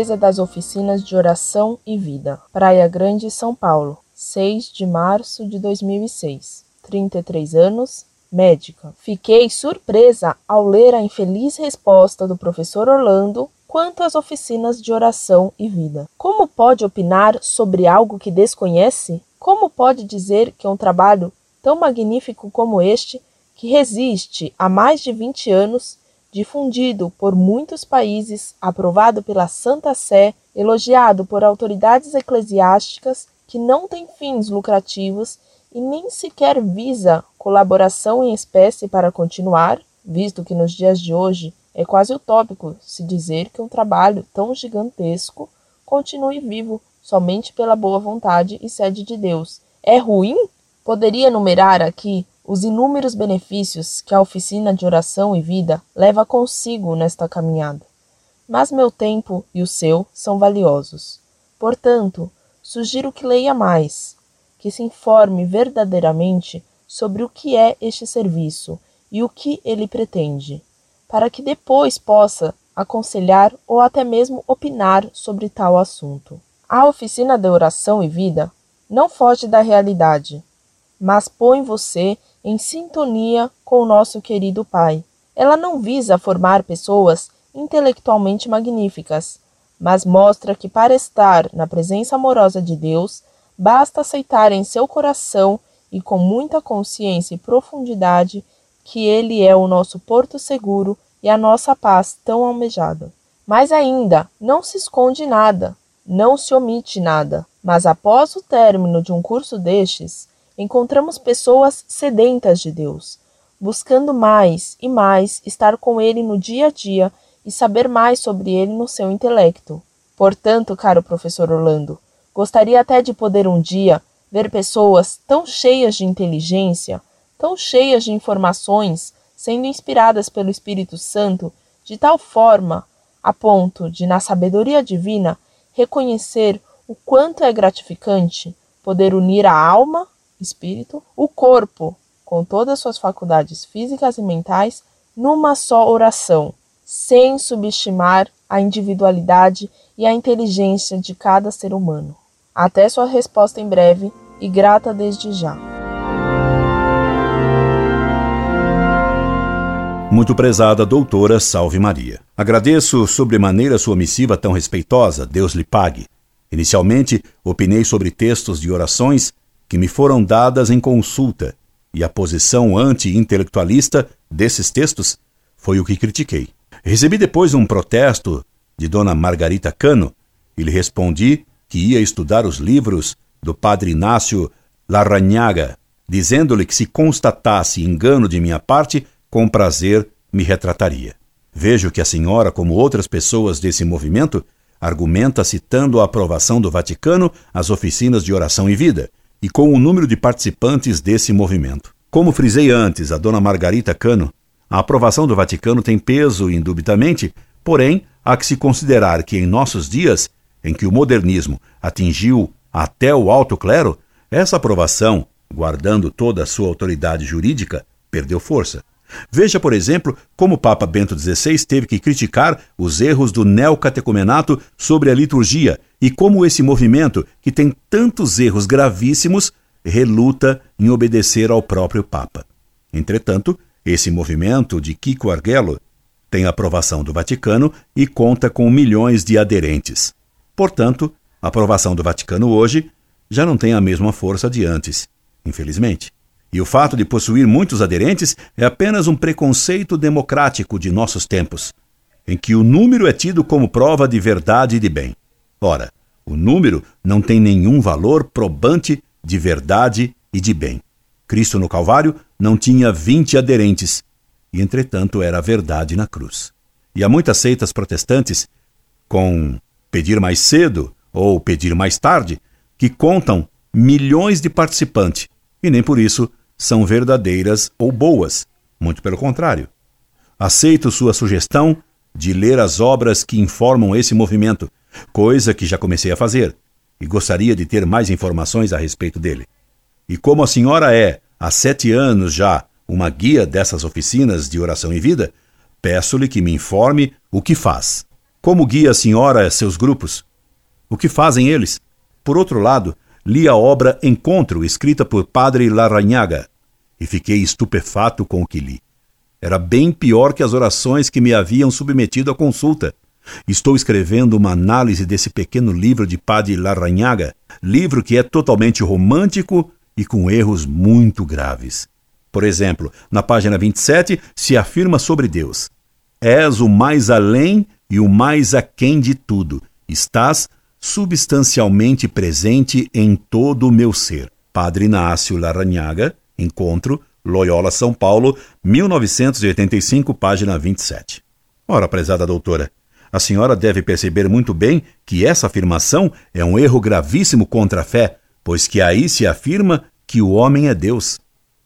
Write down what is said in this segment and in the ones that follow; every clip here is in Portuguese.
defesa das Oficinas de Oração e Vida, Praia Grande, São Paulo, 6 de março de 2006, 33 anos, médica. Fiquei surpresa ao ler a infeliz resposta do professor Orlando quanto às Oficinas de Oração e Vida. Como pode opinar sobre algo que desconhece? Como pode dizer que um trabalho tão magnífico como este, que resiste há mais de 20 anos, difundido por muitos países, aprovado pela Santa Sé, elogiado por autoridades eclesiásticas, que não tem fins lucrativos e nem sequer visa colaboração em espécie para continuar, visto que nos dias de hoje é quase utópico se dizer que um trabalho tão gigantesco continue vivo somente pela boa vontade e sede de Deus. É ruim? Poderia enumerar aqui os inúmeros benefícios que a Oficina de Oração e Vida leva consigo nesta caminhada, mas meu tempo e o seu são valiosos. Portanto, sugiro que leia mais, que se informe verdadeiramente sobre o que é este serviço e o que ele pretende, para que depois possa aconselhar ou até mesmo opinar sobre tal assunto. A Oficina de Oração e Vida não foge da realidade, mas põe você em sintonia com o nosso querido Pai. Ela não visa formar pessoas intelectualmente magníficas, mas mostra que para estar na presença amorosa de Deus, basta aceitar em seu coração e com muita consciência e profundidade que Ele é o nosso porto seguro e a nossa paz tão almejada. Mas ainda, não se esconde nada, não se omite nada, mas após o término de um curso destes, encontramos pessoas sedentas de Deus, buscando mais e mais estar com Ele no dia a dia e saber mais sobre Ele no seu intelecto. Portanto, caro professor Orlando, gostaria até de poder um dia ver pessoas tão cheias de inteligência, tão cheias de informações, sendo inspiradas pelo Espírito Santo de tal forma, a ponto de, na sabedoria divina, reconhecer o quanto é gratificante poder unir a alma, espírito, o corpo, com todas suas faculdades físicas e mentais, numa só oração, sem subestimar a individualidade e a inteligência de cada ser humano. Até sua resposta em breve e grata desde já. Muito prezada doutora, salve Maria. Agradeço sobremaneira sua missiva tão respeitosa, Deus lhe pague. Inicialmente, opinei sobre textos de orações que me foram dadas em consulta, e a posição anti-intelectualista desses textos foi o que critiquei. Recebi depois um protesto de Dona Margarita Cano e lhe respondi que ia estudar os livros do Padre Inácio Larrañaga, dizendo-lhe que se constatasse engano de minha parte, com prazer me retrataria. Vejo que a senhora, como outras pessoas desse movimento, argumenta citando a aprovação do Vaticano às Oficinas de Oração e Vida, e com o número de participantes desse movimento. Como frisei antes a Dona Margarita Cano, a aprovação do Vaticano tem peso, indubitamente, porém, há que se considerar que em nossos dias, em que o modernismo atingiu até o alto clero, essa aprovação, guardando toda a sua autoridade jurídica, perdeu força. Veja, por exemplo, como o Papa Bento XVI teve que criticar os erros do neocatecumenato sobre a liturgia e como esse movimento, que tem tantos erros gravíssimos, reluta em obedecer ao próprio Papa. Entretanto, esse movimento de Kiko Argüello tem a aprovação do Vaticano e conta com milhões de aderentes. Portanto, a aprovação do Vaticano hoje já não tem a mesma força de antes, infelizmente. E o fato de possuir muitos aderentes é apenas um preconceito democrático de nossos tempos, em que o número é tido como prova de verdade e de bem. Ora, o número não tem nenhum valor probante de verdade e de bem. Cristo no Calvário não tinha 20 aderentes, e entretanto era a verdade na cruz. E há muitas seitas protestantes, com pedir mais cedo ou pedir mais tarde, que contam milhões de participantes, e nem por isso são verdadeiras ou boas, muito pelo contrário. Aceito sua sugestão de ler as obras que informam esse movimento, coisa que já comecei a fazer, e gostaria de ter mais informações a respeito dele. E como a senhora é, há 7 anos já, uma guia dessas Oficinas de Oração e Vida, peço-lhe que me informe o que faz, Como guia a senhora seus grupos? O que fazem eles? Por outro lado, li a obra Encontro, escrita por Padre Larrañaga, e fiquei estupefato com o que li. Era bem pior que as orações que me haviam submetido à consulta. Estou escrevendo uma análise desse pequeno livro de Padre Larrañaga, livro que é totalmente romântico e com erros muito graves. Por exemplo, na página 27 se afirma sobre Deus: és o mais além e o mais aquém de tudo. Estás substancialmente presente em todo o meu ser. Padre Inácio Larrañaga, Encontro, Loyola, São Paulo, 1985, página 27. Ora, prezada doutora, a senhora deve perceber muito bem que essa afirmação é um erro gravíssimo contra a fé, pois que aí se afirma que o homem é Deus.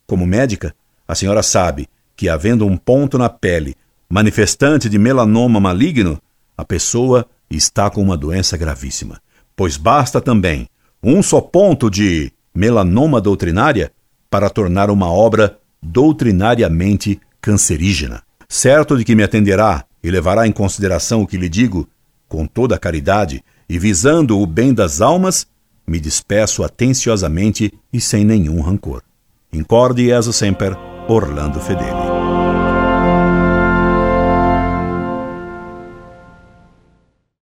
Como médica, a senhora sabe que, havendo um ponto na pele manifestante de melanoma maligno, a pessoa está com uma doença gravíssima, pois basta também um só ponto de melanoma doutrinária para tornar uma obra doutrinariamente cancerígena. Certo de que me atenderá e levará em consideração o que lhe digo, com toda a caridade e visando o bem das almas, me despeço atenciosamente e sem nenhum rancor. Incorde e aso sempre, Orlando Fedeli.